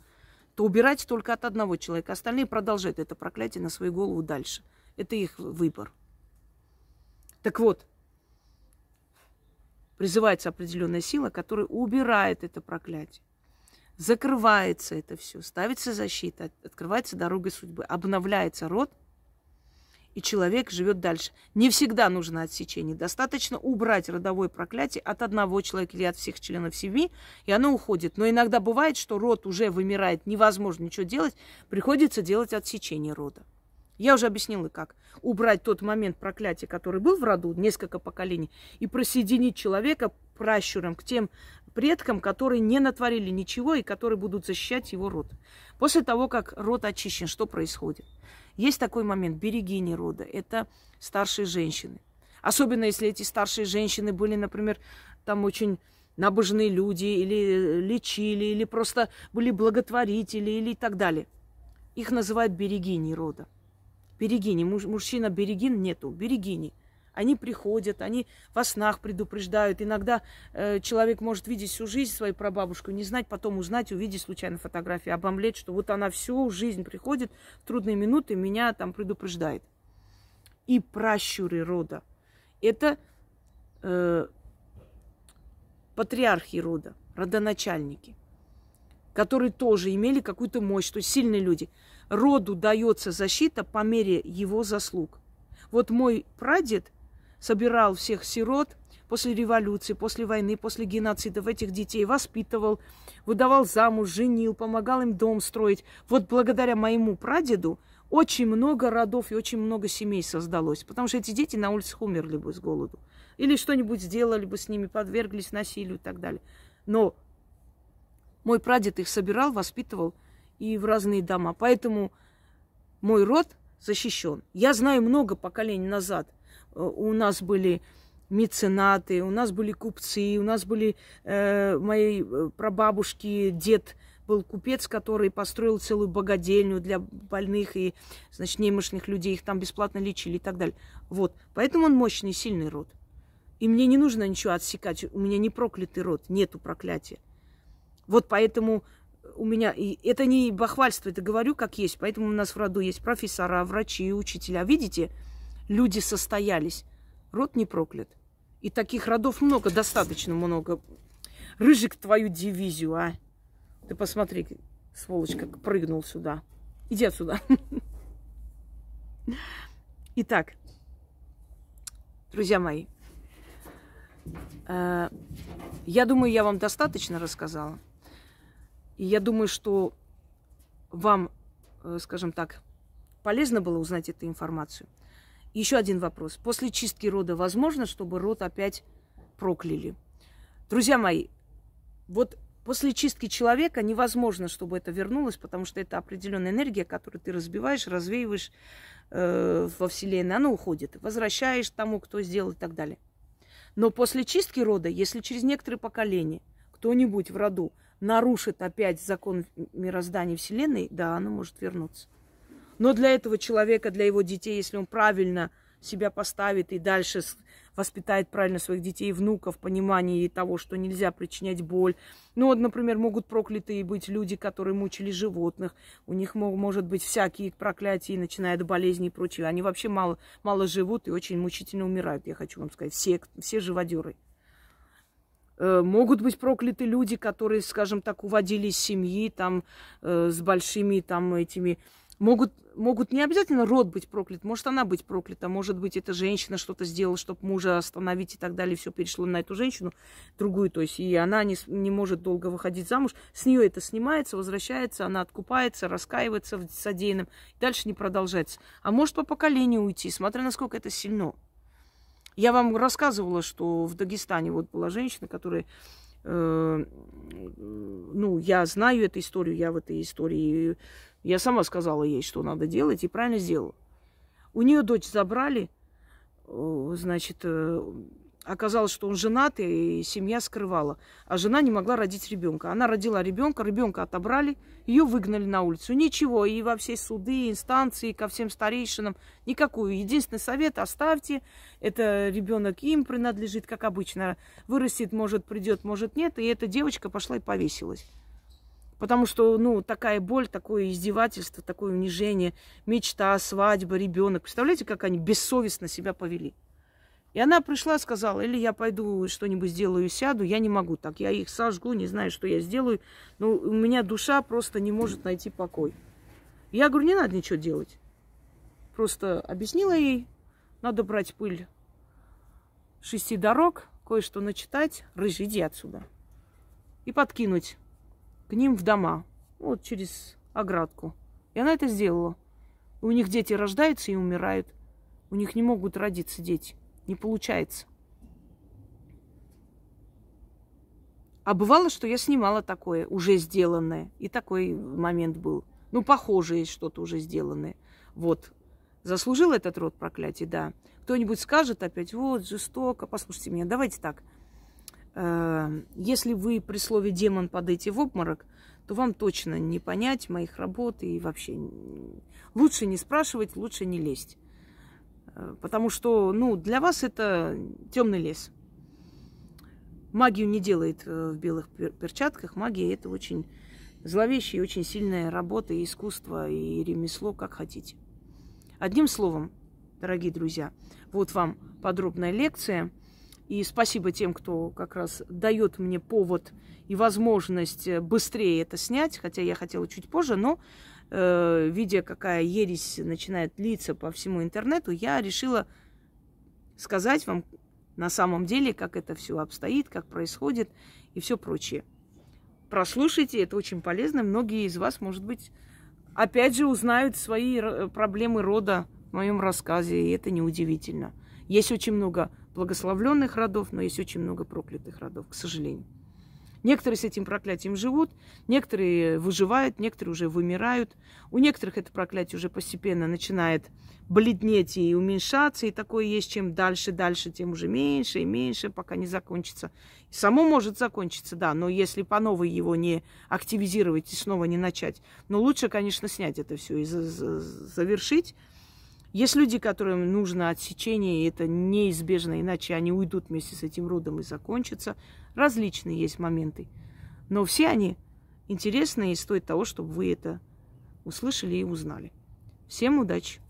то убирать только от одного человека. Остальные продолжают это проклятие на свою голову дальше. Это их выбор. Так вот, призывается определенная сила, которая убирает это проклятие. Закрывается это все, ставится защита, открывается дорога судьбы, обновляется род, и человек живет дальше. Не всегда нужно отсечение. Достаточно убрать родовое проклятие от одного человека или от всех членов семьи, и оно уходит. Но иногда бывает, что род уже вымирает, невозможно ничего делать, приходится делать отсечение рода. Я уже объяснила, как убрать тот момент проклятия, который был в роду, несколько поколений, и присоединить человека пращуром к тем предкам, которые не натворили ничего и которые будут защищать его род. После того, как род очищен, что происходит? Есть такой момент, берегини рода, это старшие женщины. Особенно, если эти старшие женщины были, например, там очень набожные люди, или лечили, или просто были благотворители, или так далее. Их называют берегини рода. Берегини, Муж, мужчина берегин нету, берегини. Они приходят, они во снах предупреждают. Иногда э, человек может видеть всю жизнь свою прабабушку, не знать, потом узнать, увидеть случайно фотографии, обомлеть, что вот она всю жизнь приходит, в трудные минуты меня там предупреждает. И пращуры рода. Это э, патриархи рода, родоначальники, которые тоже имели какую-то мощь, то есть сильные люди. Роду дается защита по мере его заслуг. Вот мой прадед собирал всех сирот после революции, после войны, после геноцидов, этих детей воспитывал, выдавал замуж, женил, помогал им дом строить. Вот благодаря моему прадеду очень много родов и очень много семей создалось, потому что эти дети на улицах умерли бы с голоду. Или что-нибудь сделали бы с ними, подверглись насилию и так далее. Но мой прадед их собирал, воспитывал и в разные дома. Поэтому мой род защищен. Я знаю, много поколений назад у нас были меценаты, у нас были купцы, у нас были э, мои прабабушки, дед был купец, который построил целую богадельню для больных и, значит, немощных людей. Их там бесплатно лечили и так далее. Вот. Поэтому он мощный, сильный род. И мне не нужно ничего отсекать. У меня не проклятый род, нету проклятия. Вот поэтому... У меня, и это не бахвальство, это говорю как есть, поэтому у нас в роду есть профессора, врачи, учителя. Видите, люди состоялись, род не проклят. И таких родов много, достаточно много. Рыжик, твою дивизию, а! Ты посмотри, сволочь, как прыгнул сюда. Иди отсюда. Итак, друзья мои, я думаю, я вам достаточно рассказала. И я думаю, что вам, скажем так, полезно было узнать эту информацию. Еще один вопрос. После чистки рода возможно, чтобы род опять прокляли? Друзья мои, вот после чистки человека невозможно, чтобы это вернулось, потому что это определенная энергия, которую ты разбиваешь, развеиваешь э, во Вселенной. Она уходит, возвращаешь тому, кто сделал и так далее. Но после чистки рода, если через некоторые поколения кто-нибудь в роду нарушит опять закон мироздания Вселенной, да, оно может вернуться. Но для этого человека, для его детей, если он правильно себя поставит и дальше воспитает правильно своих детей и внуков, понимание того, что нельзя причинять боль. Ну вот, например, могут проклятые быть люди, которые мучили животных. У них мог, может быть всякие проклятия, начиная от болезней и прочего. Они вообще мало, мало живут и очень мучительно умирают, я хочу вам сказать. Все, все живодеры. Могут быть прокляты люди, которые, скажем так, уводили из семьи там, с большими там, этими... Могут, могут не обязательно род быть проклят, может она быть проклята, может быть эта женщина что-то сделала, чтобы мужа остановить и так далее, все перешло на эту женщину, другую, то есть, и она не, не может долго выходить замуж, с нее это снимается, возвращается, она откупается, раскаивается в содеянном, дальше не продолжается. А может по поколению уйти, смотря насколько это сильно. Я вам рассказывала, что в Дагестане вот была женщина, которая... Ну, я знаю эту историю, я в этой истории, я сама сказала ей, что надо делать, и правильно сделала. У нее дочь забрали, значит, оказалось, что он женат, и семья скрывала, а жена не могла родить ребенка. Она родила ребенка, ребенка отобрали, ее выгнали на улицу. Ничего, и во все суды, инстанции, ко всем старейшинам, никакую. Единственный совет – оставьте, это ребенок им принадлежит, как обычно. Вырастет, может, придет, может, нет. И эта девочка пошла и повесилась. Потому что, ну, такая боль, такое издевательство, такое унижение, мечта, свадьба, ребенок. Представляете, как они бессовестно себя повели? И она пришла, сказала, или я пойду что-нибудь сделаю, сяду, я не могу так. Я их сожгу, не знаю, что я сделаю. Но у меня душа просто не может найти покой. Я говорю, не надо ничего делать. Просто объяснила ей, надо брать пыль шести дорог, кое-что начитать, рыжий, иди отсюда. И подкинуть к ним в дома, вот через оградку. И она это сделала. У них дети рождаются и умирают. У них не могут родиться дети. Не получается. А бывало, что я снимала такое, уже сделанное. И такой момент был. Ну, похожее что-то уже сделанное. Вот. Заслужил этот род проклятий, да. Кто-нибудь скажет опять, вот, жестоко. Послушайте меня, давайте так. Если вы при слове «демон» падаете в обморок, то вам точно не понять моих работ и вообще. Лучше не спрашивать, лучше не лезть. Потому что, ну, для вас это темный лес. Магию не делает в белых перчатках. Магия – это очень зловещая и очень сильная работа, и искусство, и ремесло, как хотите. Одним словом, дорогие друзья, вот вам подробная лекция. И спасибо тем, кто как раз дает мне повод и возможность быстрее это снять. Хотя я хотела чуть позже, но... видя, какая ересь начинает литься по всему интернету, я решила сказать вам на самом деле, как это все обстоит, как происходит и все прочее. Прослушайте, это очень полезно. Многие из вас, может быть, опять же узнают свои проблемы рода в моем рассказе, и это неудивительно. Есть очень много благословленных родов, но есть очень много проклятых родов, к сожалению. Некоторые с этим проклятием живут, некоторые выживают, некоторые уже вымирают. У некоторых это проклятие уже постепенно начинает бледнеть и уменьшаться. И такое есть, чем дальше, дальше, тем уже меньше и меньше, пока не закончится. И само может закончиться, да, но если по новой его не активизировать и снова не начать. Но лучше, конечно, снять это все и завершить. Есть люди, которым нужно отсечение, и это неизбежно, иначе они уйдут вместе с этим родом и закончатся. Различные есть моменты. Но все они интересны и стоят того, чтобы вы это услышали и узнали. Всем удачи!